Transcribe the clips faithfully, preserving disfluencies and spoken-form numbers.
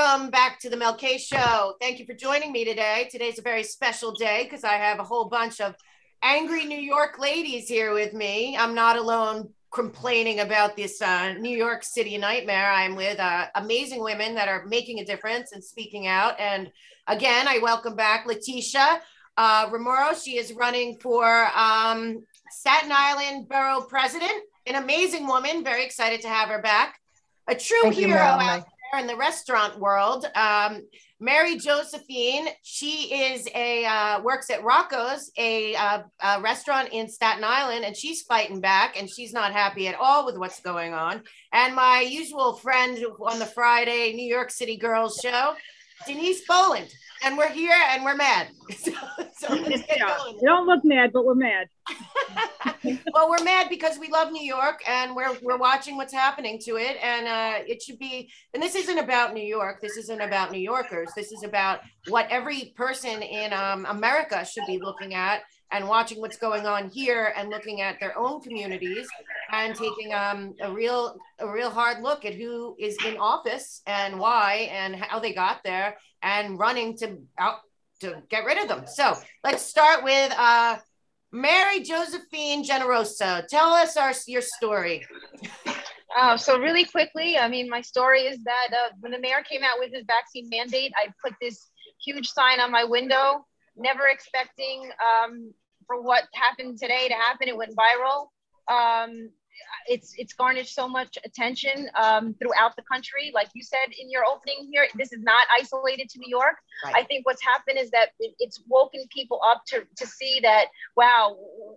Welcome back to the Mel K Show. Thank you for joining me today. Today's a very special day because I have a whole bunch of angry New York ladies here with me. I'm not alone complaining about this uh, New York City nightmare. I'm with uh, amazing women that are making a difference and speaking out. And again, I welcome back Leticia uh, Remauro. She is running for um, Staten Island Borough President. An amazing woman. Very excited to have her back. A true Thank hero you, out there in the restaurant world. Um, Mary Josephine, she is a uh, works at Rocco's, a, uh, a restaurant in Staten Island, and she's fighting back, and she's not happy at all with what's going on. And my usual friend on the Friday New York City Girls Show, Denise Boland. And we're here, and we're mad. So, so let's get yeah. going. We don't look mad, but we're mad. Well, we're mad because we love New York, and we're we're watching what's happening to it. And uh, it should be. And this isn't about New York. This isn't about New Yorkers. This is about what every person in um, America should be looking at and watching what's going on here, and looking at their own communities, and taking um, a real a real hard look at who is in office and why and how they got there, and running to out to get rid of them. So let's start with uh, Mary Josephine Generosa. Tell us our, your story. Uh, so really quickly, I mean, my story is that uh, when the mayor came out with his vaccine mandate, I put this huge sign on my window, never expecting um, for what happened today to happen. It went viral. Um, it's it's garnished so much attention um, throughout the country. Like you said in your opening here, this is not isolated to New York. Right. I think what's happened is that it, it's woken people up to, to see that, wow,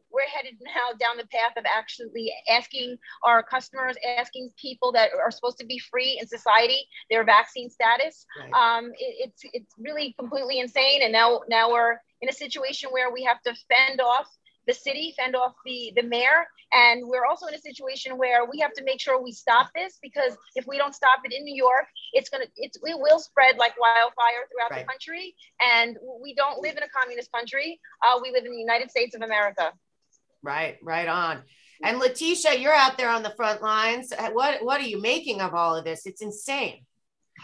we're headed now down the path of actually asking our customers, asking people that are supposed to be free in society, their vaccine status. Right. Um, it, it's, it's really completely insane. And now, now we're in a situation where we have to fend off the city, fend off the, the mayor. And we're also in a situation where we have to make sure we stop this, because if we don't stop it in New York, it's gonna, it's, it will spread like wildfire throughout right. the country. And we don't live in a communist country. Uh, we live in the United States of America. Right, right on. And Leticia, you're out there on the front lines. What, what are you making of all of this? It's insane.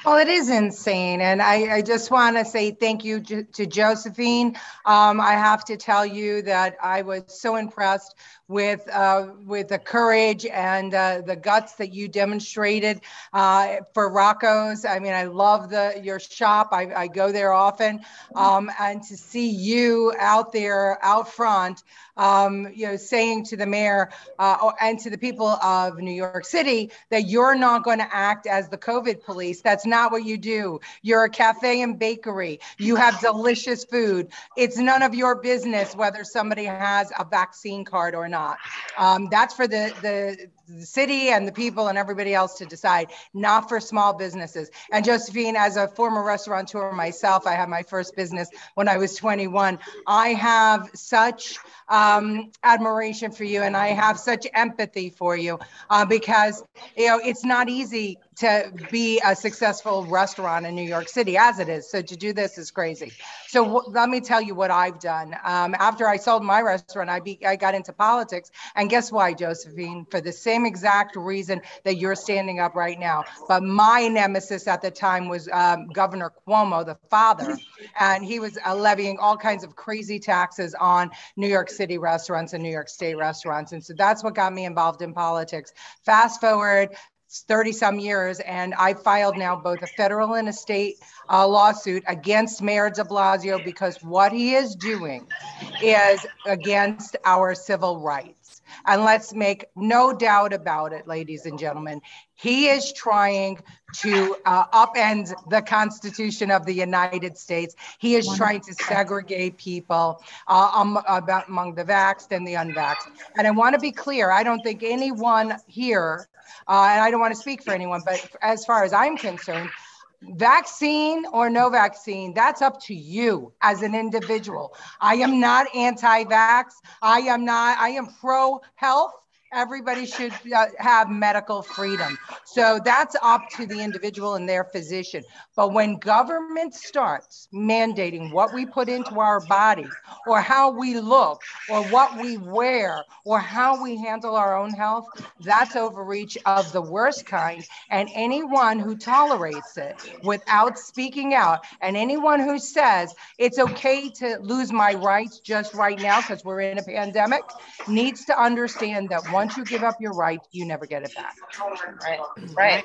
Well, it is insane. And I, I just want to say thank you to, to Josephine. Um, I have to tell you that I was so impressed with uh, with the courage and uh, the guts that you demonstrated uh, for Rocco's. I mean, I love the your shop. I, I go there often. Um, and to see you out there, out front, um, you know, saying to the mayor uh, and to the people of New York City that you're not going to act as the COVID police. That's That's not what you do. You're a cafe and bakery. You have delicious food. It's none of your business whether somebody has a vaccine card or not. Um, that's for the, the the city and the people and everybody else to decide, not for small businesses. And Josephine, as a former restaurateur myself, I had my first business when I was twenty-one. I have such um, admiration for you, and I have such empathy for you uh, because you know it's not easy to be a successful restaurant in New York City as it is. So to do this is crazy. So w- let me tell you what I've done. Um, after I sold my restaurant, I, be- I got into politics. And guess why, Josephine? For the same exact reason that you're standing up right now. But my nemesis at the time was um, Governor Cuomo, the father. And he was uh, levying all kinds of crazy taxes on New York City restaurants and New York State restaurants. And so that's what got me involved in politics. Fast forward, thirty some years, and I filed now both a federal and a state uh, lawsuit against Mayor de Blasio because what he is doing is against our civil rights. And let's make no doubt about it, ladies and gentlemen, he is trying to uh, upend the Constitution of the United States. He is trying to segregate people uh, um, about among the vaxxed and the unvaxxed. And I want to be clear, I don't think anyone here, uh, and I don't want to speak for anyone, but as far as I'm concerned, vaccine or no vaccine, that's up to you as an individual. I am not anti-vax. I am not, I am pro-health. Everybody should have medical freedom. So that's up to the individual and their physician. But when government starts mandating what we put into our body or how we look or what we wear or how we handle our own health, that's overreach of the worst kind. And anyone who tolerates it without speaking out, and anyone who says it's okay to lose my rights just right now because we're in a pandemic, needs to understand that once you give up your right, you never get it back. Right, right.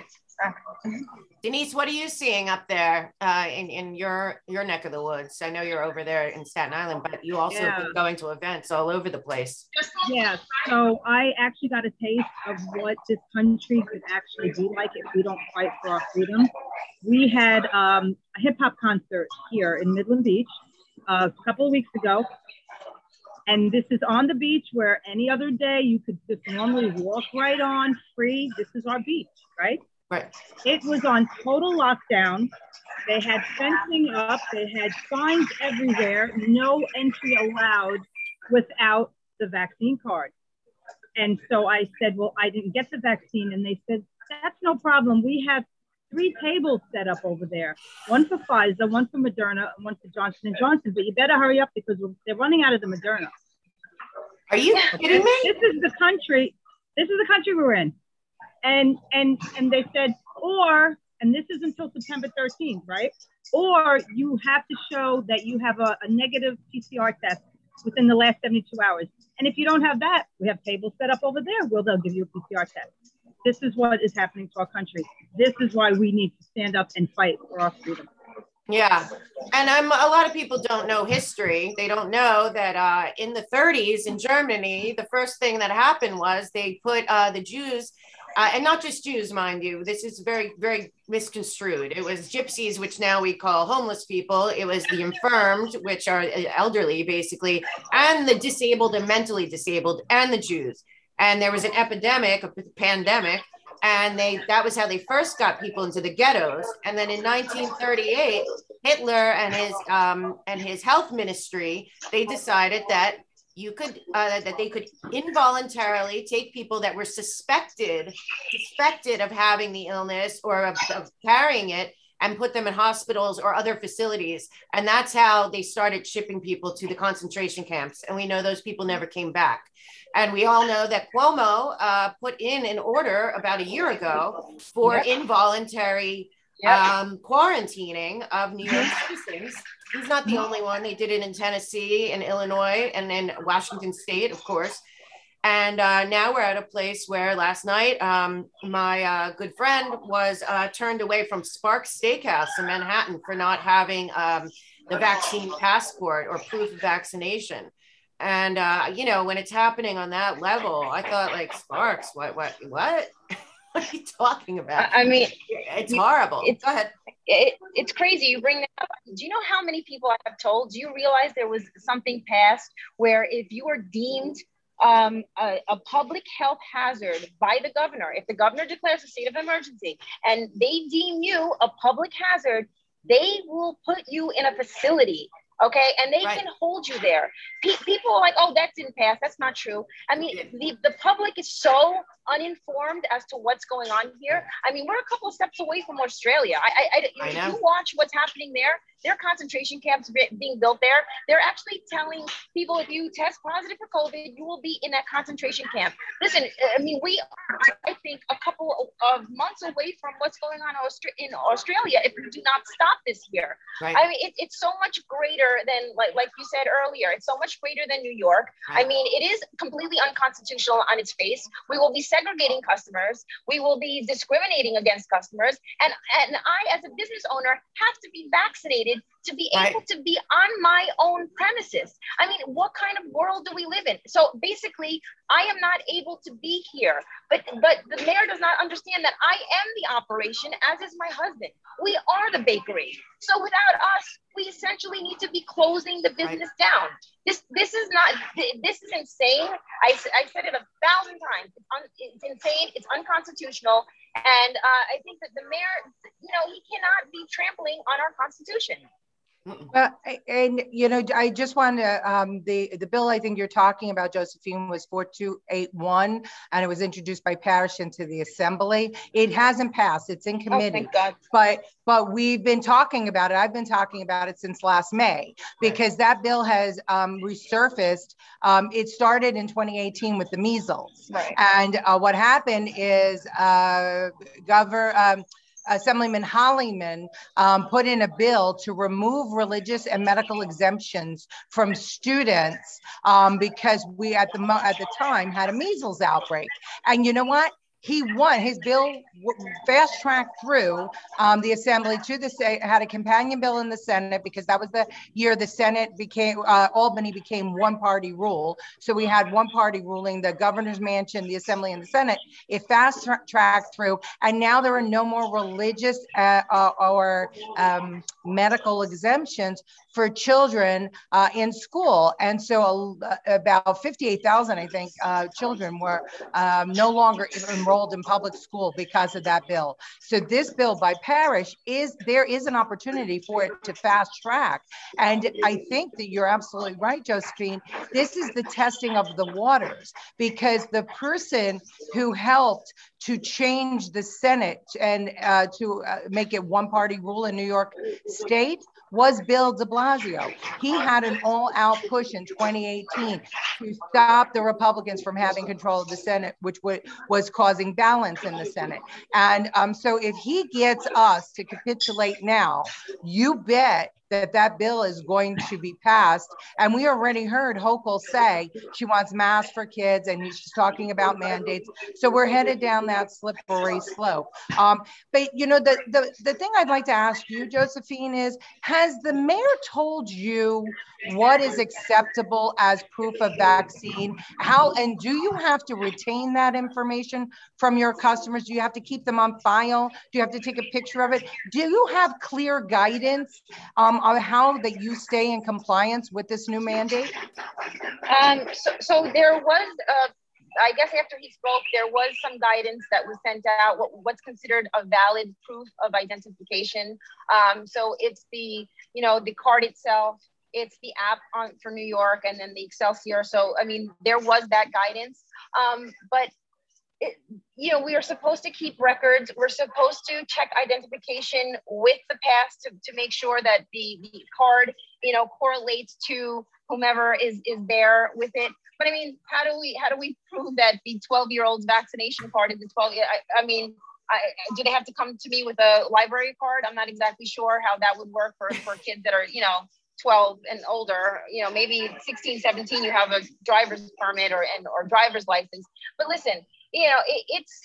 Denise, what are you seeing up there uh, in, in your, your neck of the woods? I know you're over there in Staten Island, but you also yeah. been going to events all over the place. Yeah, so I actually got a taste of what this country could actually be like if we don't fight for our freedom. We had um, a hip hop concert here in Midland Beach uh, a couple of weeks ago. And this is on the beach where any other day you could just normally walk right on free. This is our beach, right? Right. It was on total lockdown. They had fencing up. They had signs everywhere. No entry allowed without the vaccine card. And so I said, well, I didn't get the vaccine. And they said, that's no problem. We have three tables set up over there, one for Pfizer, one for Moderna, and one for Johnson and Johnson, but you better hurry up because we're, they're running out of the Moderna. Are you kidding me? This is the country, this is the country we're in. And and and they said, or, and this is until September thirteenth, right? Or you have to show that you have a, a negative P C R test within the last seventy-two hours. And if you don't have that, we have tables set up over there where they'll give you a P C R test. This is what is happening to our country. This is why we need to stand up and fight for our freedom. Yeah, and I'm, a lot of people don't know history. They don't know that uh, in the thirties in Germany, the first thing that happened was they put uh, the Jews, uh, and not just Jews, mind you, this is very, very misconstrued. It was gypsies, which now we call homeless people. It was the infirmed, which are elderly basically, and the disabled and mentally disabled, and the Jews. And there was an epidemic, a pandemic, and they that was how they first got people into the ghettos. And then in nineteen thirty-eight, Hitler and his um, and his health ministry, they decided that you could uh, that they could involuntarily take people that were suspected suspected of having the illness or of, of carrying it and put them in hospitals or other facilities. And that's how they started shipping people to the concentration camps. And we know those people never came back. And we all know that Cuomo uh, put in an order about a year ago for yep. involuntary yep. Um, quarantining of New York citizens. He's not the only one. They did it in Tennessee and Illinois and in Washington State, of course. And uh, now we're at a place where last night, um, my uh, good friend was uh, turned away from Spark Steakhouse in Manhattan for not having um, the vaccine passport or proof of vaccination. And, uh, you know, when it's happening on that level, I thought like, Sparks, what, what, what? What are you talking about? I mean, it's horrible. It's, Go ahead. It, it's crazy. You bring that up. Do you know how many people I have told? Do you realize there was something passed where if you were deemed Um, a, a public health hazard by the governor, if the governor declares a state of emergency and they deem you a public hazard, they will put you in a facility, okay? And they right. can hold you there. Pe- people are like, oh, that didn't pass. That's not true. I mean, the, the public is so uninformed as to what's going on here. I mean, we're a couple of steps away from Australia. I, I, I, I you watch what's happening there. There are concentration camps being built there. They're actually telling people if you test positive for COVID, you will be in that concentration camp. Listen, I mean, we are, I think, a couple of months away from what's going on in Australia if we do not stop this year. Right. I mean, it, it's so much greater than, like, like you said earlier, it's so much greater than New York. Right. I mean, it is completely unconstitutional on its face. We will be segregating customers. We will be discriminating against customers. And, and I, as a business owner, have to be vaccinated to be able right. to be on my own premises. I mean, what kind of world do we live in? So basically, I am not able to be here, but but the mayor does not understand that I am the operation, as is my husband. We are the bakery. So without us, we essentially need to be closing the business right. down. This this is not, this is insane. I, I said it a thousand times. It's, un, it's insane, it's unconstitutional. And uh, I think that the mayor, you know, he cannot be trampling on our Constitution. Well, and you know, I just want to um, the the bill I think you're talking about, Josephine, was four two eight one, and it was introduced by Parrish into the Assembly. It hasn't passed; it's in committee. Oh, thank God. But but we've been talking about it. I've been talking about it since last May because right. that bill has um, resurfaced. Um, it started in twenty eighteen with the measles, right. and uh, what happened is uh, Governor. Um, Assemblyman Holliman um, put in a bill to remove religious and medical exemptions from students um, because we at the mo- at the time had a measles outbreak. And you know what? He won. His bill fast tracked through um, the Assembly to the Senate, had a companion bill in the Senate because that was the year the Senate became, uh, Albany became one party rule. So we had one party ruling, the governor's mansion, the Assembly and the Senate. It fast tracked through. And now there are no more religious uh, uh, or um, medical exemptions for children uh, in school. And so uh, about fifty-eight thousand, I think, uh, children were um, no longer enrolled in public school because of that bill. So this bill by Parrish is, there is an opportunity for it to fast track. And I think that you're absolutely right, Josephine. This is the testing of the waters because the person who helped to change the Senate and uh, to uh, make it one party rule in New York State was Bill de Blasio. He had an all-out push in twenty eighteen to stop the Republicans from having control of the Senate, which w- was causing balance in the Senate. And um, so if he gets us to capitulate now, you bet that that bill is going to be passed. And we already heard Hochul say she wants masks for kids and she's talking about mandates. So we're headed down that slippery slope. Um, but you know, the, the, the thing I'd like to ask you, Josephine, is has the mayor told you what is acceptable as proof of vaccine? How, and do you have to retain that information from your customers? Do you have to keep them on file? Do you have to take a picture of it? Do you have clear guidance um, on how that you stay in compliance with this new mandate? Um, so, so there was, uh, I guess after he spoke, there was some guidance that was sent out, what, what's considered a valid proof of identification. Um, so it's the, you know, the card itself, it's the app on, for New York, and then the Excelsior. So, I mean, there was that guidance, um, but it, you know, we are supposed to keep records. We're supposed to check identification with the pass to, to make sure that the, the card, you know, correlates to whomever is, is there with it. But I mean, how do we, how do we prove that the twelve year old's vaccination card is the twelve? I, I mean, I, do they have to come to me with a library card? I'm not exactly sure how that would work for, for kids that are, you know, twelve and older, you know, maybe sixteen, seventeen, you have a driver's permit or, and, or driver's license. But listen, you know, it, it's,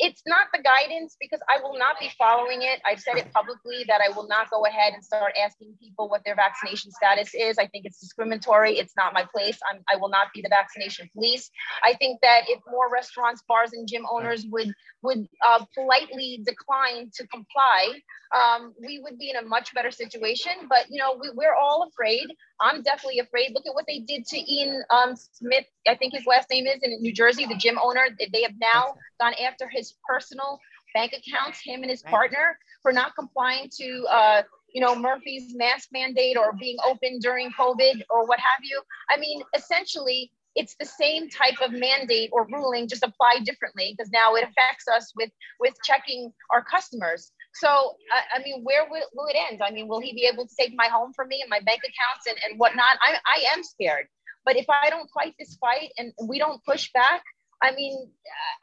it's not the guidance because I will not be following it. I've said it publicly that I will not go ahead and start asking people what their vaccination status is. I think it's discriminatory. It's not my place. I'm, I will not be the vaccination police. I think that if more restaurants, bars, and gym owners would would uh, politely decline to comply, um, we would be in a much better situation. But you know, we, we're all afraid. I'm definitely afraid. Look at what they did to Ian um, Smith, I think his last name is, in New Jersey, the gym owner. They have now gone after his personal bank accounts, him and his partner, for not complying to, uh, you know, Murphy's mask mandate or being open during COVID or what have you. I mean, essentially, it's the same type of mandate or ruling, just applied differently because now it affects us with, with checking our customers. So, I, I mean, where will, will it end? I mean, will he be able to take my home from me and my bank accounts and, and whatnot? I, I am scared. But if I don't fight this fight and we don't push back, I mean,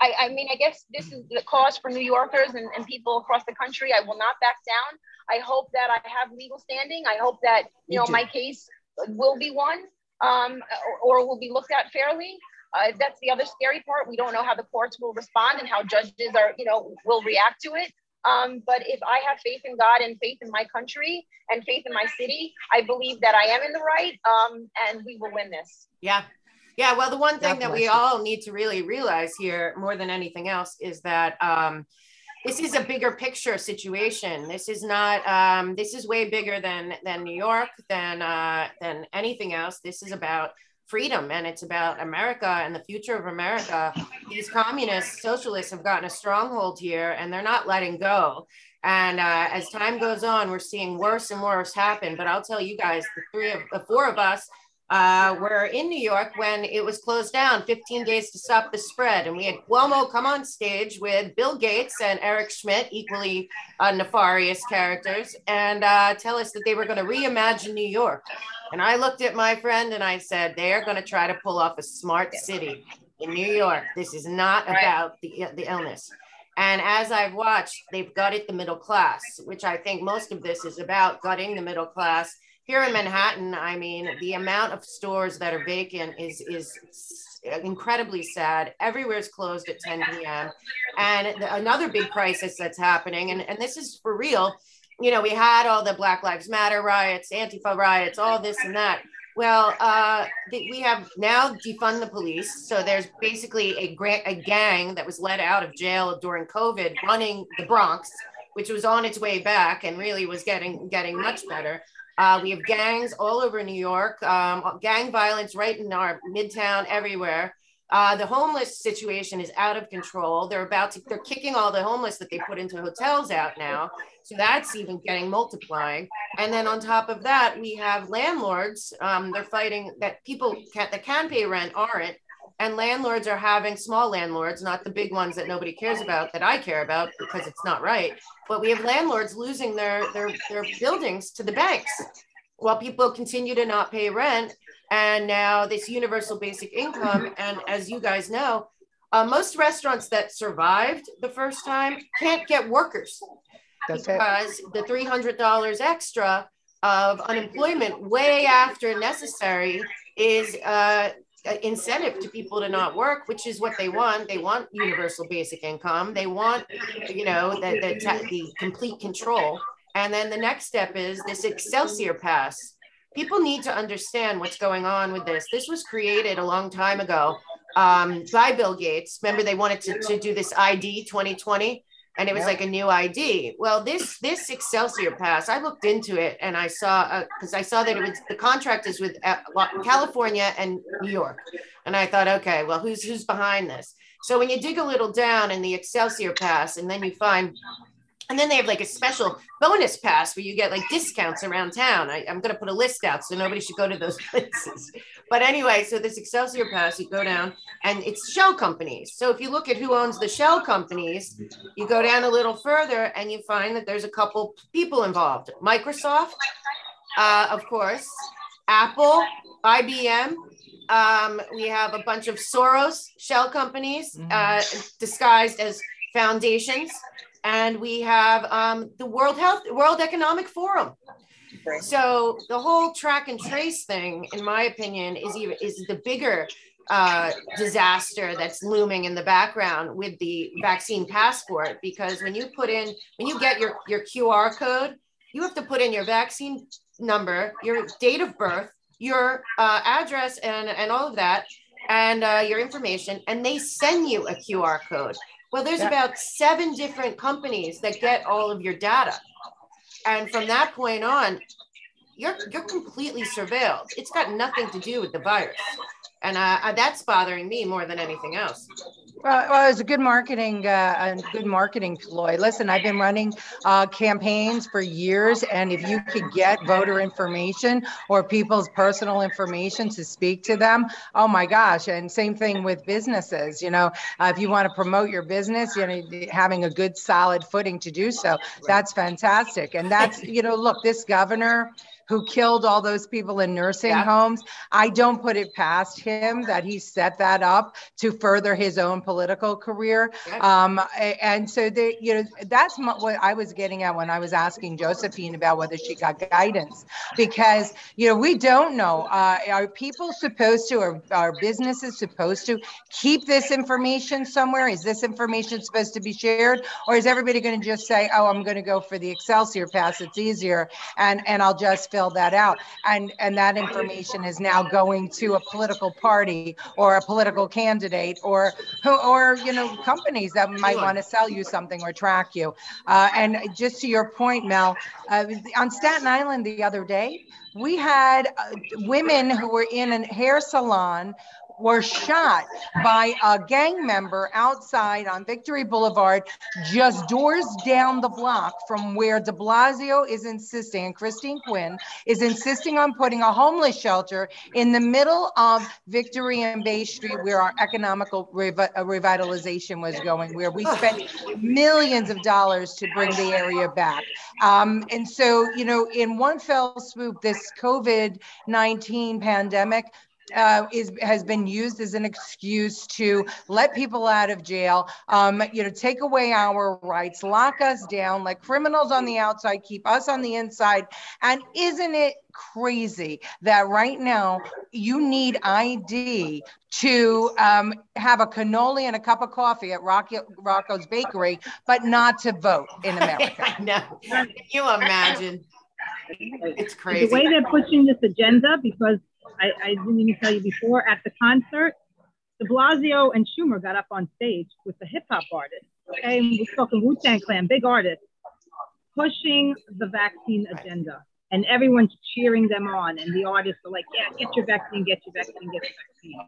I, I mean, I guess this is the cause for New Yorkers and, and people across the country. I will not back down. I hope that I have legal standing. I hope that, you know, my case will be won um, or, or will be looked at fairly. Uh, that's the other scary part. We don't know how the courts will respond and how judges are, you know, will react to it. Um, but if I have faith in God and faith in my country and faith in my city, I believe that I am in the right um, and we will win this. Yeah. Yeah. Well, the one thing Definitely. that we all need to really realize here more than anything else is that um, this is a bigger picture situation. This is not, um, this is way bigger than, than New York, than, uh, than anything else. This is about freedom and it's about America and the future of America. These communists, socialists have gotten a stronghold here and they're not letting go. And uh, as time goes on, we're seeing worse and worse happen. But I'll tell you guys, the three of the four of us uh, were in New York when it was closed down, fifteen days to stop the spread. And we had Cuomo come on stage with Bill Gates and Eric Schmidt, equally uh, nefarious characters, and uh, tell us that they were going to reimagine New York. And I looked at my friend and I said, they are going to try to pull off a smart city in New York. This is not about the, the illness. And as I've watched, they've gutted the middle class, which I think most of this is about gutting the middle class. Here in Manhattan, I mean, the amount of stores that are vacant is, is incredibly sad. Everywhere's closed at ten p m And the, another big crisis that's happening, and, and this is for real, you know, we had all the Black Lives Matter riots, Antifa riots, all this and that. Well, uh, the, we have now defund the police. So there's basically a, a gang that was let out of jail during COVID running the Bronx, which was on its way back and really was getting getting much better. Uh, we have gangs all over New York, um, gang violence right in our midtown, everywhere. Uh, the homeless situation is out of control. They're about to, they're kicking all the homeless that they put into hotels out now. So that's even getting multiplying. And then on top of that, we have landlords. Um, they're fighting that people can't, that can pay rent aren't. And landlords are having small landlords, not the big ones that nobody cares about, that I care about because it's not right. But we have landlords losing their, their, their buildings to the banks while people continue to not pay rent. And now this universal basic income, and as you guys know, uh, most restaurants that survived the first time can't get workers. That's because it. The three hundred dollars extra of unemployment way after necessary is uh, incentive to people to not work, which is what they want. They want universal basic income. They want, you know, the, the, the complete control. And then the next step is this Excelsior Pass. People need to understand what's going on with this. This was created a long time ago um, by Bill Gates. Remember, they wanted to, to do this I D twenty twenty, and it was like a new I D. Well, this this Excelsior Pass, I looked into it, and I saw, because uh, I saw that it was, the contract is with California and New York. And I thought, okay, well, who's who's behind this? So when you dig a little down in the Excelsior Pass, and then you find... And then they have like a special bonus pass where you get like discounts around town. I, I'm going to put a list out so nobody should go to those places. But anyway, so this Excelsior Pass, you go down and it's shell companies. So if you look at who owns the shell companies, you go down a little further and you find that there's a couple people involved. Microsoft, uh, of course, Apple, I B M. Um, we have a bunch of Soros shell companies uh, disguised as foundations. And we have um, the World Health, World Economic Forum. So the whole track and trace thing, in my opinion, is even is the bigger uh, disaster that's looming in the background with the vaccine passport. Because when you put in, when you get your, your Q R code, you have to put in your vaccine number, your date of birth, your uh, address, and, and all of that, and uh, your information, and they send you a Q R code. Well, there's about seven different companies that get all of your data. And from that point on, you're, you're completely surveilled. It's got nothing to do with the virus. And uh, that's bothering me more than anything else. Well, well, it was a good marketing, uh, a good marketing ploy. Listen, I've been running uh, campaigns for years, and if you could get voter information or people's personal information to speak to them, oh my gosh! And same thing with businesses. You know, uh, if you want to promote your business, you know, having a good, solid footing to do so, that's fantastic. And that's, you know, look, this governor who killed all those people in nursing yeah. homes. I don't put it past him that he set that up to further his own political career. Yeah. Um, and so, they, you know, that's what I was getting at when I was asking Josephine about whether she got guidance, because, you know, we don't know. Uh, are people supposed to, or are businesses supposed to keep this information somewhere? Is this information supposed to be shared? Or is everybody going to just say, oh, I'm going to go for the Excelsior Pass, it's easier, and, and I'll just fill that out, and and that information is now going to a political party or a political candidate or or you know, companies that might want to sell you something or track you. Uh, and just to your point, Mel, uh, on Staten Island the other day, we had uh, women who were in a hair salon were shot by a gang member outside on Victory Boulevard, just doors down the block from where de Blasio is insisting, and Christine Quinn is insisting on putting a homeless shelter in the middle of Victory and Bay Street, where our economical rev revitalization was going, where we spent millions of dollars to bring the area back. Um, and so, you know, in one fell swoop, this COVID nineteen pandemic Uh, is, has been used as an excuse to let people out of jail, um, you know, take away our rights, lock us down, let criminals on the outside keep us on the inside. And isn't it crazy that right now you need I D to um, have a cannoli and a cup of coffee at Rocky, Rocco's Bakery, but not to vote in America? I know. Can you imagine? It's crazy. The way they're pushing this agenda, because I, I didn't even tell you before, at the concert, de Blasio and Schumer got up on stage with the hip hop artist, okay, and we're talking Wu-Tang Clan, big artist, pushing the vaccine agenda. And everyone's cheering them on. And the artists are like, yeah, get your vaccine, get your vaccine, get your vaccine.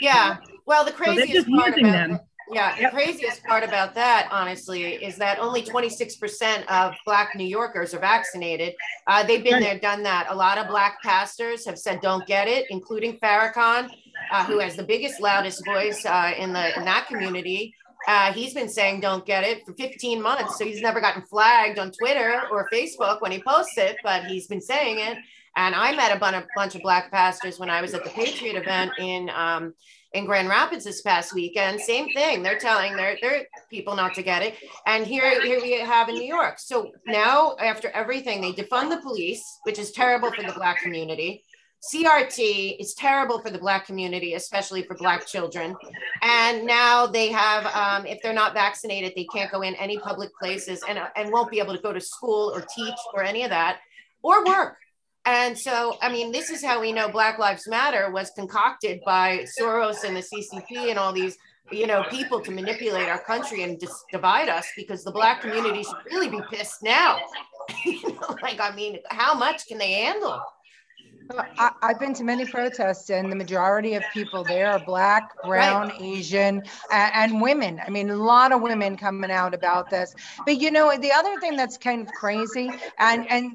Yeah, well, the craziest so part about them. Yeah, the yep. craziest part about that, honestly, is that only twenty-six percent of Black New Yorkers are vaccinated. Uh, they've been there, done that. A lot of Black pastors have said, don't get it, including Farrakhan, uh, who has the biggest, loudest voice uh, in, the, in that community. Uh, he's been saying, don't get it for fifteen months. So he's never gotten flagged on Twitter or Facebook when he posts it, but he's been saying it. And I met a bunch of Black pastors when I was at the Patriot event in um, in Grand Rapids this past weekend. Same thing. They're telling their, their people not to get it. And here, here we have in New York. So now, after everything, they defund the police, which is terrible for the Black community. C R T is terrible for the Black community, especially for Black children. And now they have, um, if they're not vaccinated, they can't go in any public places and, and won't be able to go to school or teach or any of that, or work. And so, I mean, this is how we know Black Lives Matter was concocted by Soros and the C C P and all these, you know, people to manipulate our country and just divide us, because the Black community should really be pissed now. You know, like, I mean, how much can they handle? I, I've been to many protests, and the majority of people there are Black, brown, right. Asian, and, and women. I mean, a lot of women coming out about this. But, you know, the other thing that's kind of crazy, and, and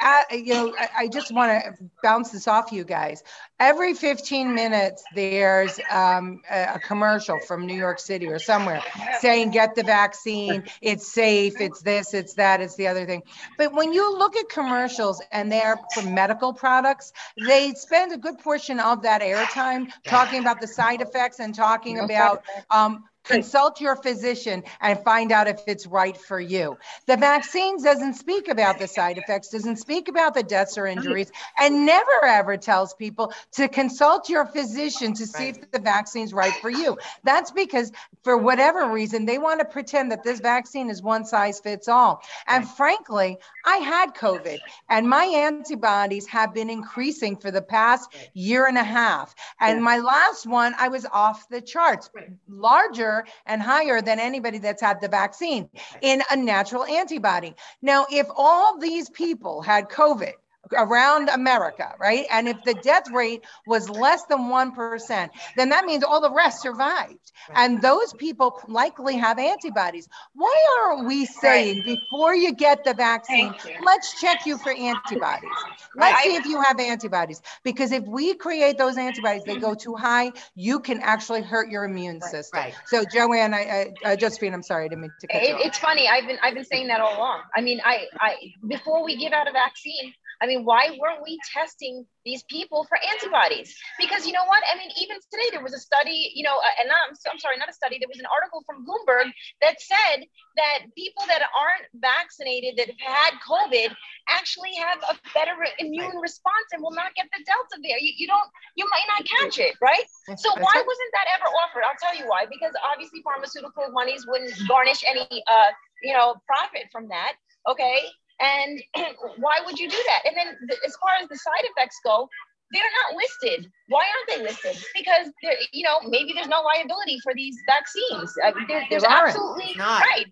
I, you know, I, I just want to bounce this off you guys. Every fifteen minutes, there's um, a, a commercial from New York City or somewhere saying, get the vaccine, it's safe, it's this, it's that, it's the other thing. But when you look at commercials, and they're for medical products, they spend a good portion of that airtime talking about the side effects and talking about um, consult your physician and find out if it's right for you. The vaccines doesn't speak about the side effects, doesn't speak about the deaths or injuries, and never ever tells people to consult your physician to see if the vaccine's right for you. That's because, for whatever reason, they want to pretend that this vaccine is one size fits all. And frankly, I had COVID, and my antibodies have been increasing for the past year and a half. And my last one, I was off the charts, larger and higher than anybody that's had the vaccine in a natural antibody. Now, if all these people had COVID around America, right, and if the death rate was less than one percent, then that means all the rest survived. And those people likely have antibodies. Why aren't we saying, before you get the vaccine, let's check you for antibodies? Let's see if you have antibodies. Because if we create those antibodies, they go too high, you can actually hurt your immune system. So Joanne, I, I, uh, Josephine, I'm sorry, I didn't mean to cut you off. It's funny, I've been, I've been saying that all along. I mean, I, I before we give out a vaccine, I mean, why weren't we testing these people for antibodies? Because you know what? I mean, even today there was a study, you know, uh, and not, I'm, so, I'm sorry, not a study. There was an article from Bloomberg that said that people that aren't vaccinated that have had COVID actually have a better immune response and will not get the Delta there. You, you don't, you might not catch it, right? So why wasn't that ever offered? I'll tell you why. Because obviously pharmaceutical monies wouldn't garnish any, uh, you know, profit from that. Okay. And why would you do that? And then th- as far as the side effects go, they're not listed. Why aren't they listed? Because, you know, maybe there's no liability for these vaccines. Uh, there, there's there absolutely, right.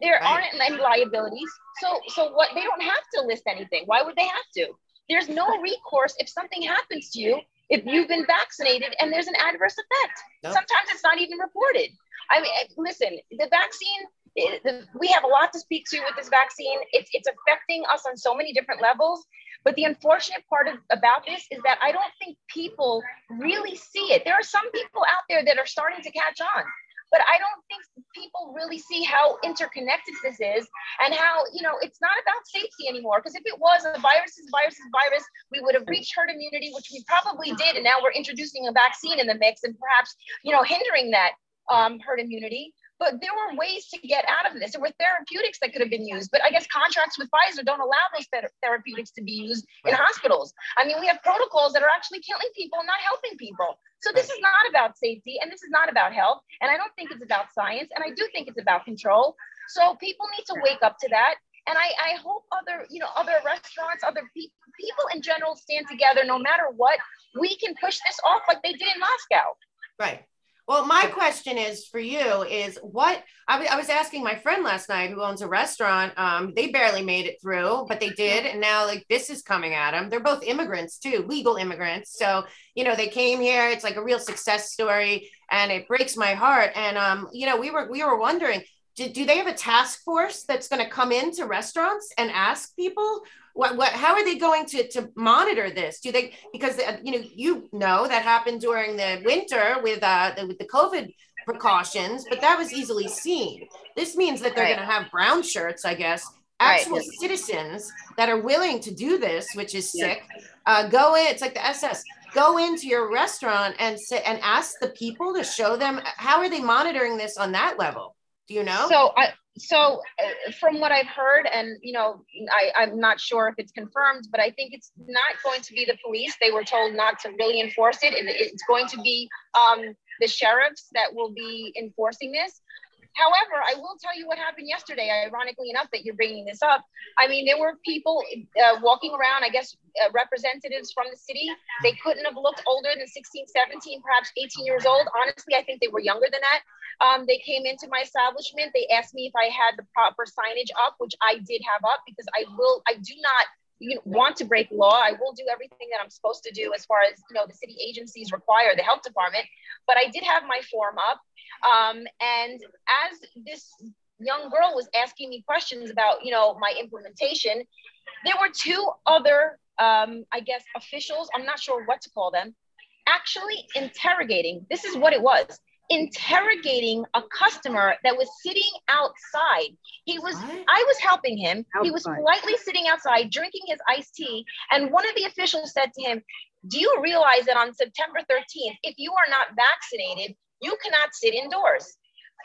There right. aren't any liabilities. So so what, they don't have to list anything. Why would they have to? There's no recourse if something happens to you. if you've been vaccinated and there's an adverse effect. Nope. Sometimes it's not even reported. I mean, listen, the vaccine, it, the, we have a lot to speak to with this vaccine. It's it's affecting us on so many different levels. But the unfortunate part of, about this is that I don't think people really see it. There are some people out there that are starting to catch on, but I don't think people really see how interconnected this is and how, you know, it's not about safety anymore. Because if it was a virus is virus is virus, we would have reached herd immunity, which we probably did. And now we're introducing a vaccine in the mix and perhaps, you know, hindering that um, herd immunity. But there were ways to get out of this. There were therapeutics that could have been used, but I guess contracts with Pfizer don't allow those ther- therapeutics to be used right. in hospitals. I mean, we have protocols that are actually killing people and not helping people. So this right. is not about safety, and this is not about health. And I don't think it's about science, and I do think it's about control. So people need to wake up to that. And I, I hope other, you know, other restaurants, other pe- people in general stand together. No matter what, we can push this off like they did in Moscow. Right. Well, my question is for you is what I, w- I was asking my friend last night who owns a restaurant. Um, they barely made it through, but they did. And now like this is coming at them. They're both immigrants too, legal immigrants. So, you know, they came here. It's like a real success story and it breaks my heart. And, um, you know, we were we were wondering, do, do they have a task force that's going to come into restaurants and ask people? What, what, how are they going to, to monitor this? Do they, because, you know, you know, that happened during the winter with, uh, the, with the COVID precautions, but that was easily seen. This means that they're right. going to have brown shirts, I guess, actual right. citizens that are willing to do this, which is sick. Yeah. Uh, go in, it's like the S S, go into your restaurant and sit and ask the people to show them, how are they monitoring this on that level? Do you know? So I, So uh, from what I've heard, and, you know, I, I'm not sure if it's confirmed, but I think it's not going to be the police. They were told not to really enforce it. And it's going to be um, the sheriffs that will be enforcing this. However, I will tell you what happened yesterday, ironically enough, that you're bringing this up. I mean, there were people uh, walking around, I guess, uh, representatives from the city. They couldn't have looked older than sixteen, seventeen, perhaps eighteen years old. Honestly, I think they were younger than that. Um, they came into my establishment. They asked me if I had the proper signage up, which I did have up because I will, I do not you know, want to break law. I will do everything that I'm supposed to do as far as, you know, the city agencies require, the health department, but I did have my form up. Um, and as this young girl was asking me questions about, you know, my implementation, there were two other, um, I guess, officials, I'm not sure what to call them, actually interrogating. This is what it was. Interrogating a customer that was sitting outside. He was, what? I was helping him. Outside. He was politely sitting outside, drinking his iced tea. And one of the officials said to him, do you realize that on September thirteenth, if you are not vaccinated, you cannot sit indoors?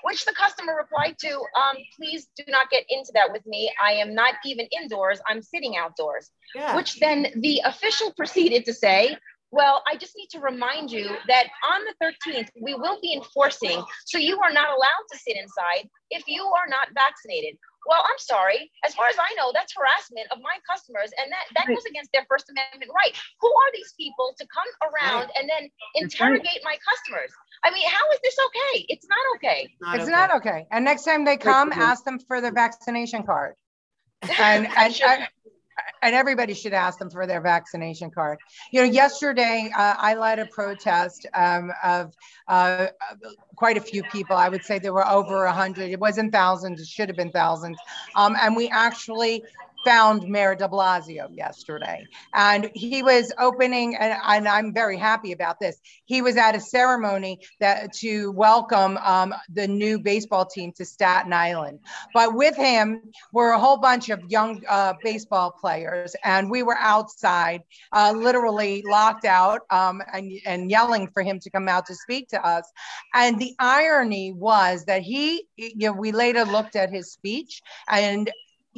Which the customer replied to, um, please do not get into that with me. I am not even indoors, I'm sitting outdoors. Yeah. Which then the official proceeded to say, well, I just need to remind you that on the thirteenth, we will be enforcing, so you are not allowed to sit inside if you are not vaccinated. Well, I'm sorry, as far as I know, that's harassment of my customers, and that, that right. goes against their First Amendment right. Who are these people to come around right. and then interrogate my customers? I mean, how is this okay? It's not okay. Not it's okay. not okay. And next time they come, mm-hmm. ask them for their vaccination card. And and, sure. I, and everybody should ask them for their vaccination card. You know, yesterday uh, I led a protest um, of uh, quite a few people. I would say there were over a hundred. It wasn't thousands. It should have been thousands. Um, and we actually found Mayor de Blasio yesterday. And he was opening, and, and I'm very happy about this. He was at a ceremony that to welcome um, the new baseball team to Staten Island. But with him were a whole bunch of young uh, baseball players. And we were outside, uh, literally locked out um, and, and yelling for him to come out to speak to us. And the irony was that he, you know, we later looked at his speech, and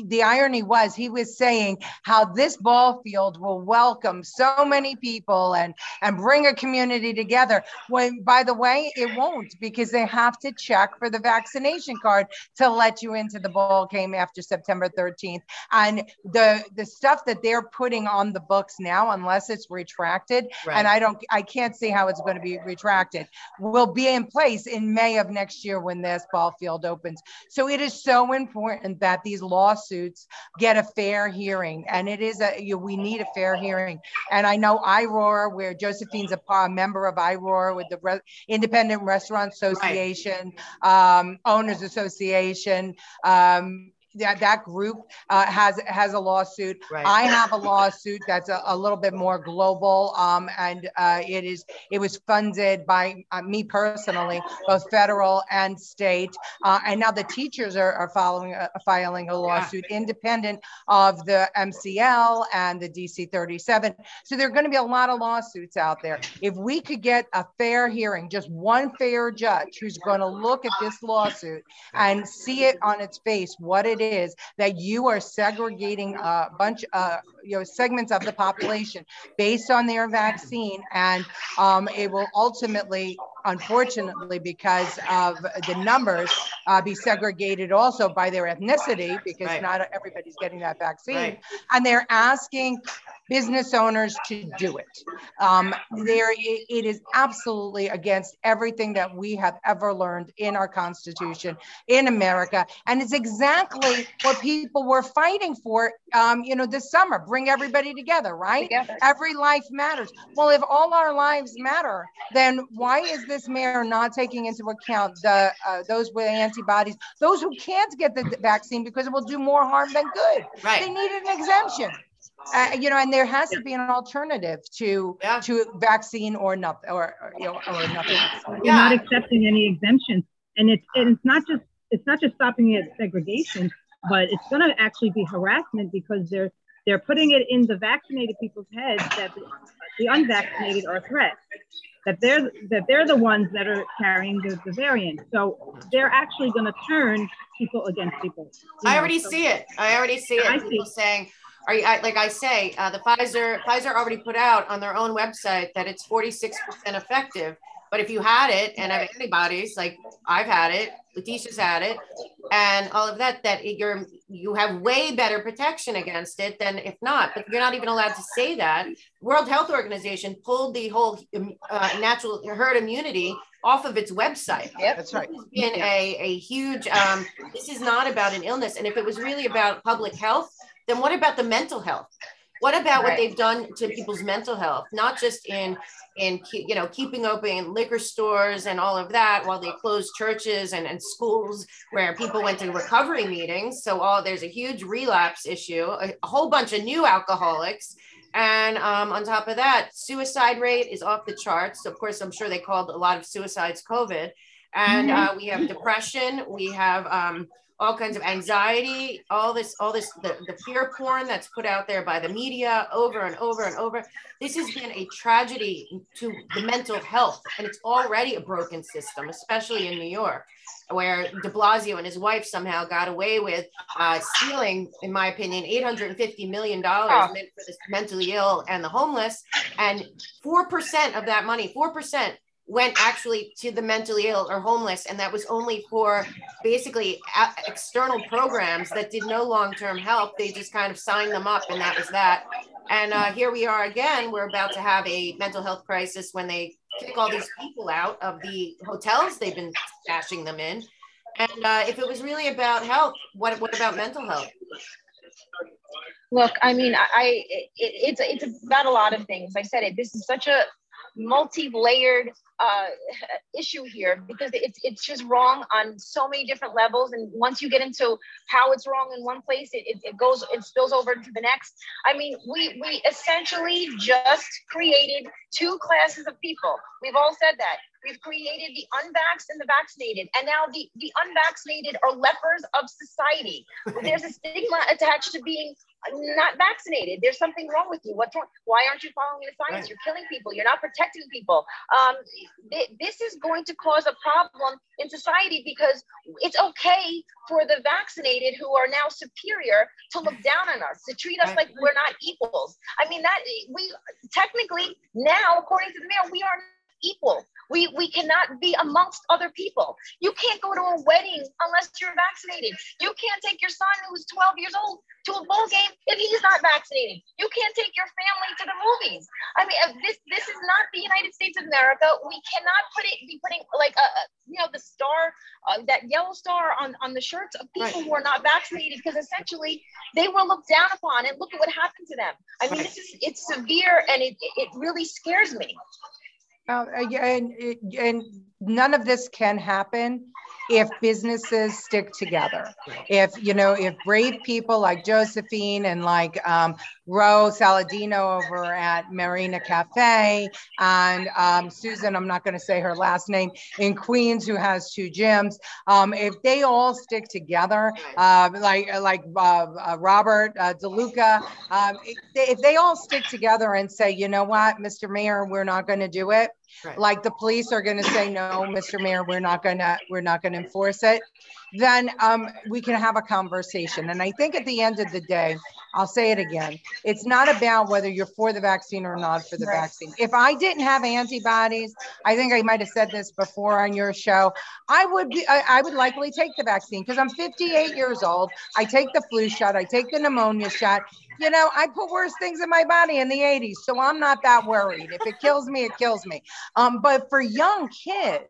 the irony was he was saying how this ball field will welcome so many people and, and bring a community together. When, by the way, it won't, because they have to check for the vaccination card to let you into the ball game after September thirteenth. And the, the stuff that they're putting on the books now, unless it's retracted, right. and I don't, I can't see how it's going to be retracted, will be in place in May of next year when this ball field opens. So it is so important that these laws lawsuits get a fair hearing. And it is a, you, we need a fair hearing. And I know I ROAR, where Josephine's a, a member of I ROAR, with the Re Independent Restaurant Association, right. um, Owners Association, um, that, that group uh, has has a lawsuit. Right. I have a lawsuit that's a, a little bit more global, um, and uh, it is it was funded by uh, me personally, both federal and state. Uh, and now the teachers are, are following uh, filing a lawsuit, yeah, independent of the M C L and the D C thirty-seven. So there are going to be a lot of lawsuits out there. If we could get a fair hearing, just one fair judge who's going to look at this lawsuit and see it on its face, what it is. Is that you are segregating a bunch of, you know, segments of the population based on their vaccine, and um, it will ultimately, unfortunately, because of the numbers, uh, be segregated also by their ethnicity, because right. not everybody's getting that vaccine. Right. And they're asking business owners to do it. Um, there, it, it is absolutely against everything that we have ever learned in our Constitution, in America. And it's exactly what people were fighting for, um, you know, this summer. Bring everybody together, right? Together. Every life matters. Well, if all our lives matter, then why is this mayor not taking into account the uh, those with antibodies, those who can't get the vaccine because it will do more harm than good? Right. They need an exemption. Uh, you know, and there has to be an alternative to yeah. to vaccine or nothing, or, or you know, or nothing. You're yeah. not accepting any exemptions, and it's and it's not just it's not just stopping at segregation, but it's going to actually be harassment, because they're they're putting it in the vaccinated people's heads that the, the unvaccinated are a threat, that they're that they're the ones that are carrying the, the variant. So they're actually going to turn people against people. I know, already so see it. I already see it. I people see. saying. Are you, I, like I say, uh, the Pfizer Pfizer already put out on their own website that it's forty-six percent effective. But if you had it and have antibodies, like I've had it, Leticia's had it, and all of that, that it, you're you have way better protection against it than if not. But you're not even allowed to say that. World Health Organization pulled the whole uh, natural herd immunity off of its website. Yep, that's right. This has been a, a huge, um, this is not about an illness. And if it was really about public health, then what about the mental health? What about right. what they've done to people's mental health? Not just in, in you know, keeping open liquor stores and all of that, while they closed churches and, and schools where people went to recovery meetings. So all there's a huge relapse issue, a, a whole bunch of new alcoholics. And um, on top of that, suicide rate is off the charts. Of course, I'm sure they called a lot of suicides COVID. And mm-hmm. uh, we have depression, we have... Um, all kinds of anxiety, all this, all this, the, the fear porn that's put out there by the media over and over and over. This has been a tragedy to the mental health, and it's already a broken system, especially in New York, where de Blasio and his wife somehow got away with uh, stealing, in my opinion, eight hundred fifty million dollars oh. meant for the mentally ill and the homeless. And four percent of that money, four percent went actually to the mentally ill or homeless. And that was only for basically external programs that did no long-term help. They just kind of signed them up, and that was that. And uh, here we are again, we're about to have a mental health crisis when they kick all these people out of the hotels they've been stashing them in. And uh, if it was really about health, what, what about mental health? Look, I mean, I it, it's, it's about a lot of things. I said it, this is such a multi-layered uh, issue here, because it's it's just wrong on so many different levels. And once you get into how it's wrong in one place, it, it, it goes, it spills over to the next. I mean, we, we essentially just created two classes of people. We've all said that. We've created the unvaxxed and the vaccinated. And now the, the unvaccinated are lepers of society. There's a stigma attached to being not vaccinated. There's something wrong with you. What's wrong? Why aren't you following the science? Right. You're killing people. You're not protecting people. Um, th this is going to cause a problem in society, because it's okay for the vaccinated, who are now superior, to look down on us, to treat us like we're not equals. I mean, that we technically now, according to the mayor, we are equal. We, we cannot be amongst other people. You can't go to a wedding unless you're vaccinated. You can't take your son who's twelve years old to a bowl game if he's not vaccinated. You can't take your family to the movies. I mean, this this is not the United States of America. We cannot put it, be putting like a, you know, the star, uh, that yellow star on, on the shirts of people right. who are not vaccinated, because essentially they were looked down upon, and look at what happened to them. I mean, this is, it's severe, and it, it really scares me. Uh, and, and none of this can happen if businesses stick together. If, you know, if brave people like Josephine and like um, Ro Saladino over at Marina Cafe, and um, Susan, I'm not going to say her last name, in Queens, who has two gyms, um, if they all stick together, uh, like like uh, uh, Robert uh, DeLuca, um, if, they, if they all stick together and say, you know what, Mister Mayor, we're not going to do it. Right. Like the police are going to say, no, Mister Mayor, we're not going to, we're not going to enforce it. Then um, we can have a conversation. And I think at the end of the day, I'll say it again, it's not about whether you're for the vaccine or not for the right. vaccine. If I didn't have antibodies, I think I might have said this before on your show, I would be, I, I would likely take the vaccine, because I'm fifty-eight years old. I take the flu shot. I take the pneumonia shot. You know, I put worse things in my body in the eighties, so I'm not that worried. If it kills me, it kills me. Um, but for young kids,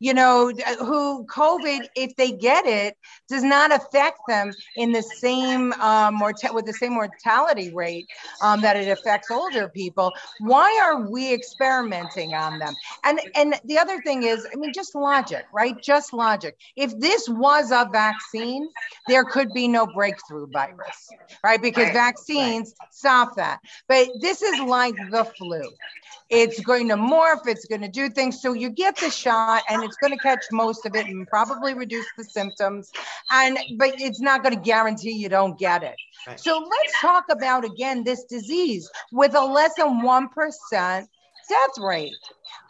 you know, who COVID, if they get it, does not affect them in the same um, morta- with the same mortality rate um, that it affects older people. Why are we experimenting on them? And and the other thing is, I mean, just logic, right? Just logic. If this was a vaccine, there could be no breakthrough virus, right? Because right. vaccine Vaccines stop that. But this is like the flu. It's going to morph, it's going to do things. So you get the shot and it's going to catch most of it and probably reduce the symptoms. And but it's not going to guarantee you don't get it. Right. So let's talk about, again, this disease with a less than one percent death rate.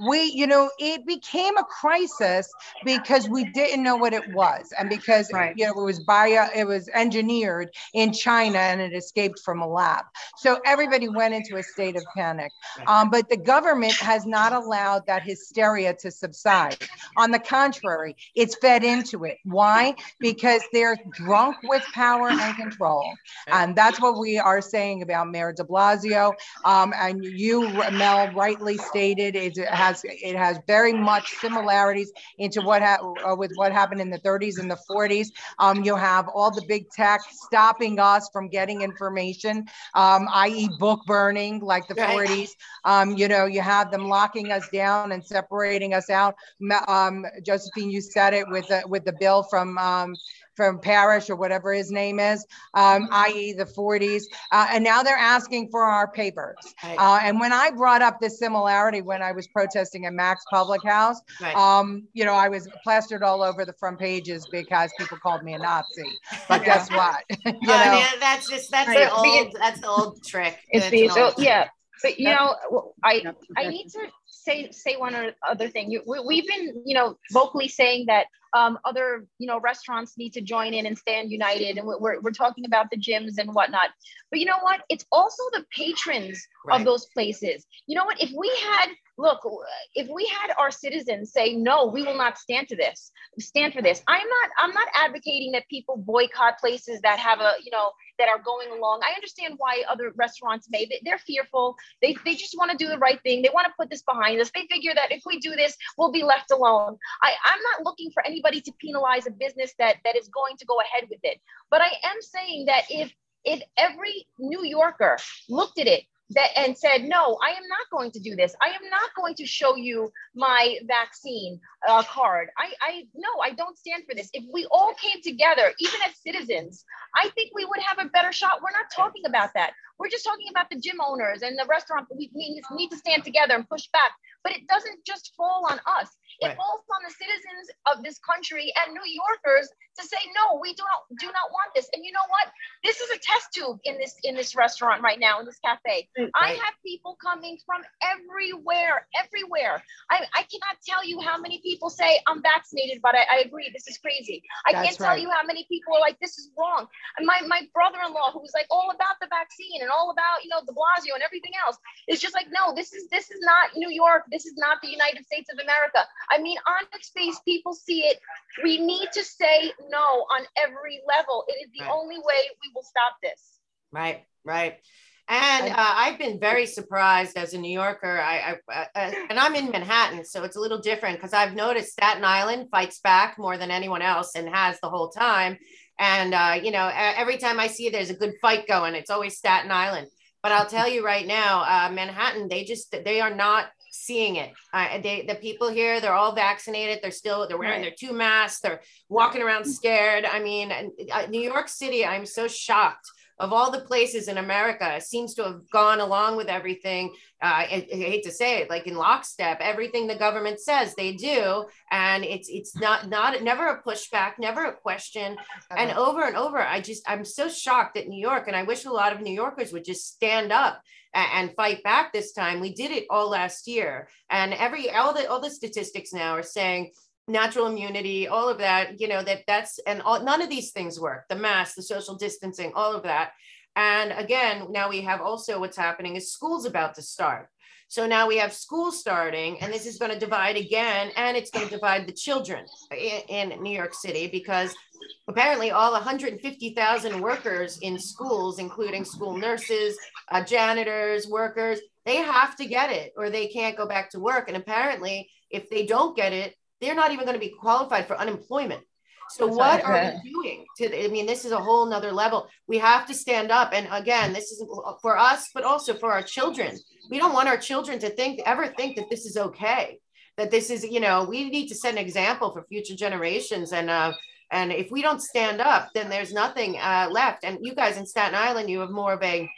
We, you know, it became a crisis because we didn't know what it was, and because right. you know, it was bio, it was engineered in China and it escaped from a lab. So everybody went into a state of panic. Um, but the government has not allowed that hysteria to subside. On the contrary, it's fed into it. Why? Because they're drunk with power and control, and that's what we are saying about Mayor de Blasio. Um, and you, Mel, rightly stated it's. It has it has very much similarities into what ha- uh, with what happened in the thirties and the forties. Um, you have all the big tech stopping us from getting information, um, that is, book burning, like the right. forties. Um, you know, you have them locking us down and separating us out. Um, Josephine, you said it with the, with the bill from. Um, from Parrish or whatever his name is, um, that is the forties. Uh, and now they're asking for our papers. Right. Uh, and when I brought up this similarity when I was protesting at Max Public House, right. um, you know, I was plastered all over the front pages because people called me a Nazi. But yeah. guess what? you know? Oh, man, that's just, that's right. the old, that's the old trick. It's the old, yeah. But, you know, I I need to say say one or other thing. You, we, we've been, you know, vocally saying that um, other, you know, restaurants need to join in and stand united. And we're, we're talking about the gyms and whatnot. But you know what? It's also the patrons right. of those places. You know what? If we had, look, if we had our citizens say, no, we will not stand to this, stand for this. I'm not, I'm not advocating that people boycott places that have a, you know, that are going along. I understand why other restaurants may, they're fearful. They they just want to do the right thing. They want to put this behind us. They figure that if we do this, we'll be left alone. I, I'm not looking for anybody to penalize a business that that is going to go ahead with it. But I am saying that if if every New Yorker looked at it, that and said, no, I am not going to do this. I am not going to show you my vaccine uh, card. I, I, no, I don't stand for this. If we all came together, even as citizens, I think we would have a better shot. We're not talking about that. We're just talking about the gym owners and the restaurant. We need, need to stand together and push back. But it doesn't just fall on us. It right. falls on the citizens of this country and New Yorkers to say, no, we do not do not want this. And you know what? This is a test tube in this in this restaurant right now, in this cafe. Right. I have people coming from everywhere, everywhere. I, I cannot tell you how many people say, I'm vaccinated, but I, I agree, this is crazy. I That's can't right. tell you how many people are like, this is wrong. And my, my brother-in-law, who's like all about the vaccine and all about, you know, de Blasio and everything else, is just like, no, this is, this is not New York. This is not the United States of America. I mean, on its face, people see it. We need to say no on every level. It is the right. only way we will stop this. Right, right. And uh, I've been very surprised as a New Yorker, I, I uh, and I'm in Manhattan, so it's a little different because I've noticed Staten Island fights back more than anyone else and has the whole time. And, uh, you know, every time I see there's a good fight going, it's always Staten Island. But I'll tell you right now, uh, Manhattan, they just, they are not seeing it. Uh, they, the people here, they're all vaccinated. They're still, they're wearing right. their two masks. They're walking around scared. I mean, uh, New York City, I'm so shocked. Of all the places in America, seems to have gone along with everything. Uh, I, I hate to say it, like in lockstep, everything the government says they do, and it's it's not not never a pushback, never a question, and over and over. I just I'm so shocked at New York, and I wish a lot of New Yorkers would just stand up and fight back this time. We did it all last year, and every all the all the statistics now are saying. Natural immunity, all of that, you know, that that's, and all, none of these things work, the mask, the social distancing, all of that. And again, now we have also what's happening is school's about to start. So now we have school starting and this is going to divide again, and it's going to divide the children in, in New York City, because apparently all one hundred fifty thousand workers in schools, including school nurses, uh, janitors, workers, they have to get it or they can't go back to work. And apparently if they don't get it, they're not even going to be qualified for unemployment. So what are we doing to, I mean, this is a whole nother level. We have to stand up. And again, this is for us, but also for our children. We don't want our children to think, ever think that this is okay, that this is, you know, we need to set an example for future generations. And, uh, and if we don't stand up, then there's nothing uh, left. And you guys in Staten Island, you have more of a,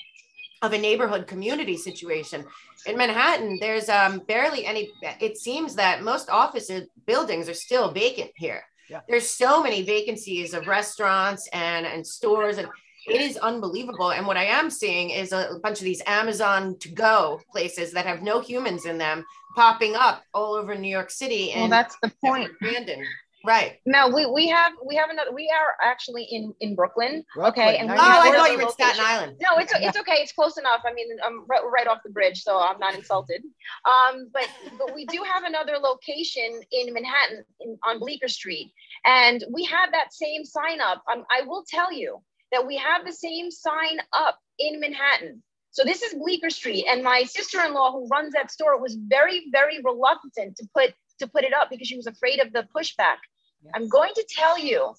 of a neighborhood community situation. In Manhattan, there's um, barely any, it seems that most office buildings are still vacant here. Yeah. There's so many vacancies of restaurants and, and stores, and it is unbelievable. And what I am seeing is a bunch of these Amazon to go places that have no humans in them popping up all over New York City. And well, that's the point. Brandon. Right. No, we we have we have another. We are actually in in Brooklyn. Brooklyn okay. And nice. we oh, I thought you were in Staten Island. No, it's it's okay. It's close enough. I mean, I'm right, right off the bridge, so I'm not insulted. Um, but but we do have another location in Manhattan in, on Bleecker Street, and we have that same sign up. Um, I will tell you that we have the same sign up in Manhattan. So this is Bleecker Street, and my sister-in-law who runs that store was very very reluctant to put. to put it up because she was afraid of the pushback. Yes. I'm going to tell you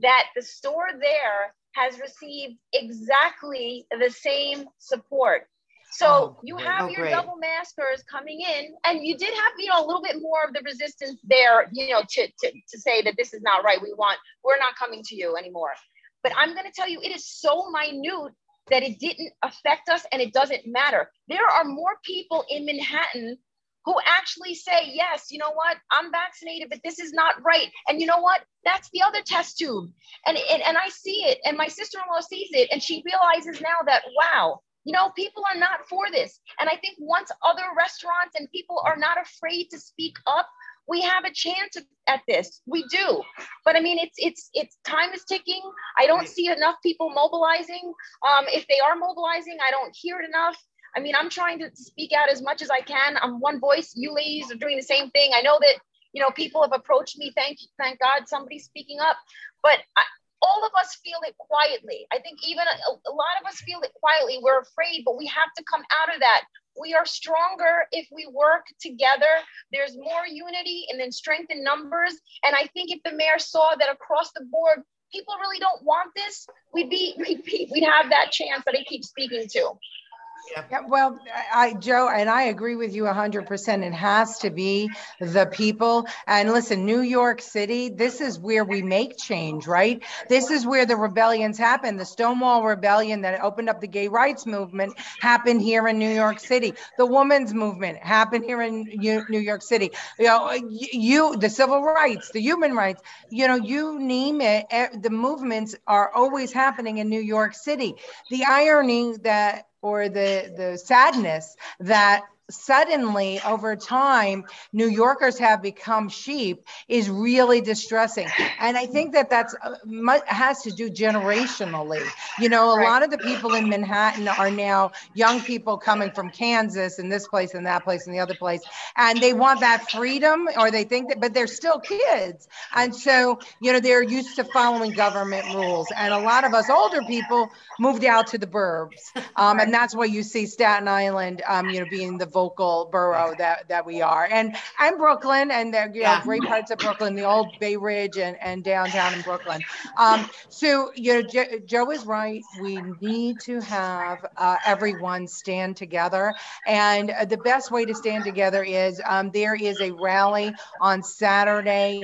that the store there has received exactly the same support. So oh, you have oh, your great. double maskers coming in, and you did have, you know, a little bit more of the resistance there, you know, to, to, to say that this is not right. We want, we're not coming to you anymore. But I'm going to tell you, it is so minute that it didn't affect us and it doesn't matter. There are more people in Manhattan who actually say, yes, you know what, I'm vaccinated, but this is not right. And you know what, that's the other test tube. And, and, and I see it, and my sister-in-law sees it, and she realizes now that, wow, you know, people are not for this. And I think once other restaurants and people are not afraid to speak up, we have a chance at this, we do. But I mean, it's it's it's time is ticking. I don't see enough people mobilizing. Um, if they are mobilizing, I don't hear it enough. I mean, I'm trying to speak out as much as I can. I'm one voice. You ladies are doing the same thing. I know that, you know, people have approached me. Thank you. Thank God somebody's speaking up. But I, all of us feel it quietly. I think even a, a lot of us feel it quietly. We're afraid, but we have to come out of that. We are stronger if we work together. There's more unity and then strength in numbers. And I think if the mayor saw that across the board, people really don't want this, we'd, be, we'd, be, we'd have that chance that I keep speaking to. Yeah. Yeah, well, I, Joe, and I agree with you one hundred percent. It has to be the people. And listen, New York City, this is where we make change, right? This is where the rebellions happen. The Stonewall Rebellion that opened up the gay rights movement happened here in New York City. The women's movement happened here in New York City. You know, you, the civil rights, the human rights, you know, you name it, the movements are always happening in New York City. The irony that, or the, the sadness that suddenly over time, New Yorkers have become sheep is really distressing. And I think that that's uh, has to do generationally. You know, a right. lot of the people in Manhattan are now young people coming from Kansas and this place and that place and the other place. And they want that freedom, or they think that, but they're still kids. And so, you know, they're used to following government rules. And a lot of us older people moved out to the burbs. Um, and that's why you see Staten Island, um, you know, being the vocal borough that that we are, and and Brooklyn, and the you yeah. know, great parts of Brooklyn, the old Bay Ridge and, and downtown in Brooklyn. Um, so you know, Jo, Joe is right. We need to have uh, everyone stand together, and uh, the best way to stand together is um, there is a rally on Saturday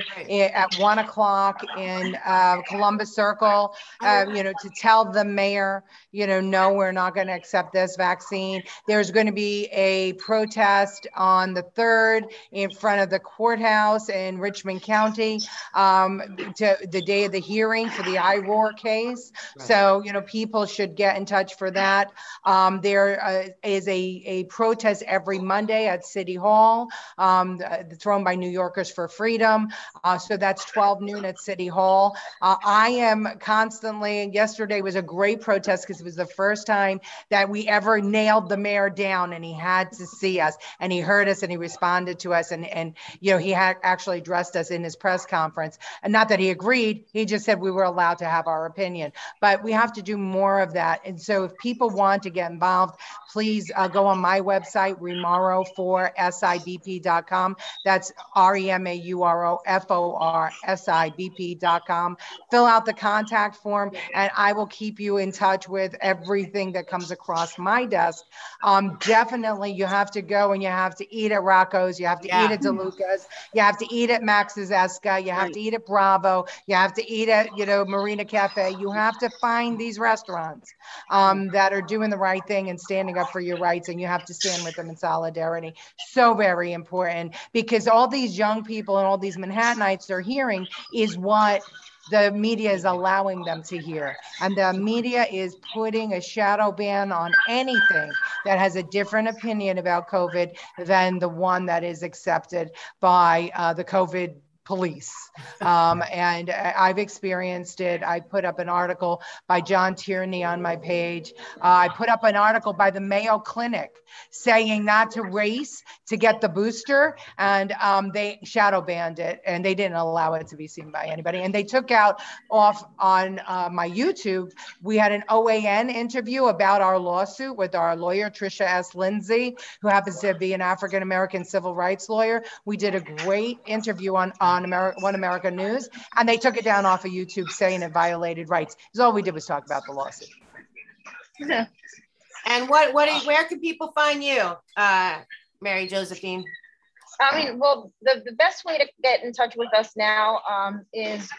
at one o'clock in uh, Columbus Circle. Uh, you know, to tell the mayor, you know, no, we're not going to accept this vaccine. There's going to be a protest on the third in front of the courthouse in Richmond County um, to the day of the hearing for the I R O A R case. Right. So, you know, people should get in touch for that. Um, there uh, is a, a protest every Monday at City Hall, um, thrown by New Yorkers for Freedom. Uh, so that's twelve noon at City Hall. Uh, I am constantly, and yesterday was a great protest because it was the first time that we ever nailed the mayor down, and he had to see us, and he heard us, and he responded to us, and and you know, he had actually addressed us in his press conference, and not that he agreed, he just said we were allowed to have our opinion, but we have to do more of that. And so if people want to get involved, please uh, go on my website, remauro four s i b p dot com. That's R E M A U R O F O R S I B P dot com. Fill out the contact form, and I will keep you in touch with everything that comes across my desk. Um, definitely you have to go, and you have to eat at Rocco's, you have to yeah. eat at DeLuca's, you have to eat at Max's Esca, you have right. to eat at Bravo, you have to eat at, you know, Marina Cafe. You have to find these restaurants um, that are doing the right thing and standing up for your rights, and you have to stand with them in solidarity. So very important, because all these young people and all these Manhattanites are hearing is what the media is allowing them to hear. And the media is putting a shadow ban on anything that has a different opinion about COVID than the one that is accepted by uh, the COVID police. Um, and I've experienced it. I put up an article by John Tierney on my page. Uh, I put up an article by the Mayo Clinic saying not to race to get the booster, and um, they shadow banned it, and they didn't allow it to be seen by anybody. And they took out off on uh, my YouTube, we had an O A N interview about our lawsuit with our lawyer, Tricia S. Lindsay, who happens to be an African-American civil rights lawyer. We did a great interview on on On Ameri- One America News, and they took it down off of YouTube saying it violated rights. Because all we did was talk about the lawsuit. Yeah. And what, what, is, where can people find you, uh, Mary Josephine? I mean, well, the, the best way to get in touch with us now um, is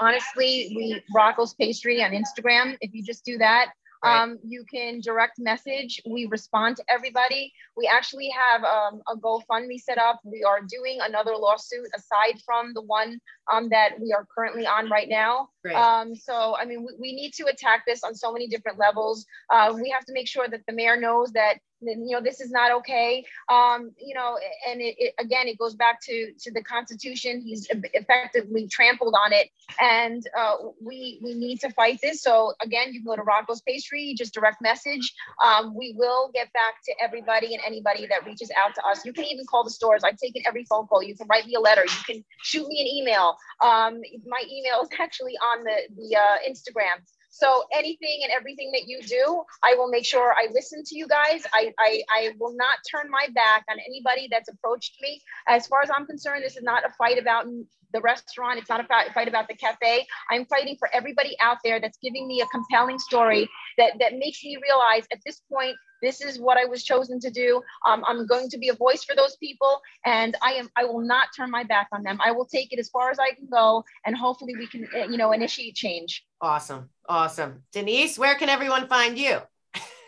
honestly, we Rocco's Pastry on Instagram. If you just do that, right. Um, you can direct message. We respond to everybody. We actually have um, a GoFundMe set up. We are doing another lawsuit aside from the one um, that we are currently on right now. Right. Um, so, I mean, we, we need to attack this on so many different levels. Uh, we have to make sure that the mayor knows that, you know, this is not okay. Um, you know, and it, it, again, it goes back to, to the Constitution. He's effectively trampled on it, and uh, we we need to fight this. So again, you can go to Rocco's Pastry, just direct message. Um, we will get back to everybody and anybody that reaches out to us. You can even call the stores. I've taken every phone call. You can write me a letter. You can shoot me an email. Um, my email is actually on the the uh, Instagram. So anything and everything that you do, I will make sure I listen to you guys. I, I, I will not turn my back on anybody that's approached me. As far as I'm concerned, this is not a fight about the restaurant. It's not a fight about the cafe. I'm fighting for everybody out there that's giving me a compelling story that, that makes me realize at this point, this is what I was chosen to do. Um, I'm going to be a voice for those people, and I am. I will not turn my back on them. I will take it as far as I can go, and hopefully we can, you know, initiate change. Awesome, awesome. Denise, where can everyone find you?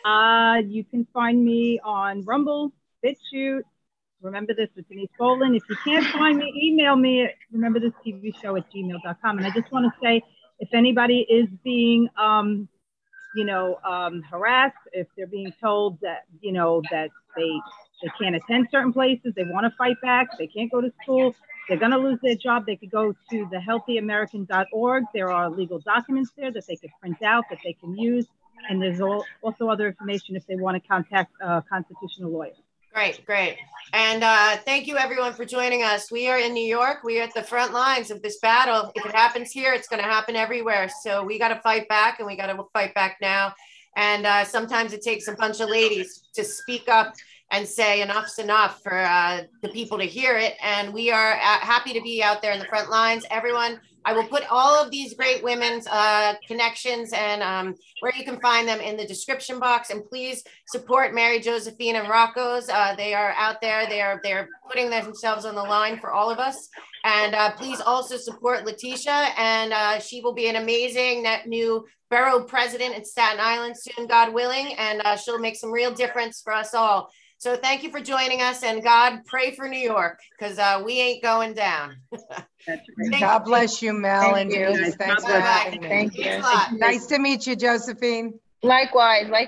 Uh, you can find me on Rumble, BitChute. Remember This with Denise Boland. If you can't find me, email me at remember this t v show at gmail dot com. And I just want to say, if anybody is being, um, you know, um, harassed, if they're being told that, you know, that they, they can't attend certain places, they want to fight back, they can't go to school, they're going to lose their job, they could go to the healthy american dot org. There are legal documents there that they could print out, that they can use. And there's also other information if they want to contact a constitutional lawyer. Great, great. And uh, thank you everyone for joining us. We are in New York. We are at the front lines of this battle. If it happens here, it's gonna happen everywhere. So we gotta fight back, and we gotta fight back now. And uh, sometimes it takes a bunch of ladies to speak up and say enough's enough for uh, the people to hear it. And we are happy to be out there in the front lines. Everyone, I will put all of these great women's uh, connections and um, where you can find them in the description box. And please support Mary Josephine and Rocco's. Uh, they are out there. They are they're putting themselves on the line for all of us. And uh, please also support Leticia. And uh, she will be an amazing new borough president in Staten Island soon, God willing. And uh, she'll make some real difference for us all. So thank you for joining us, and God, pray for New York, because uh, we ain't going down. God bless you, Mel, and you. Thanks for having me. Thank you. Nice to meet you, Josephine. Likewise. Likewise.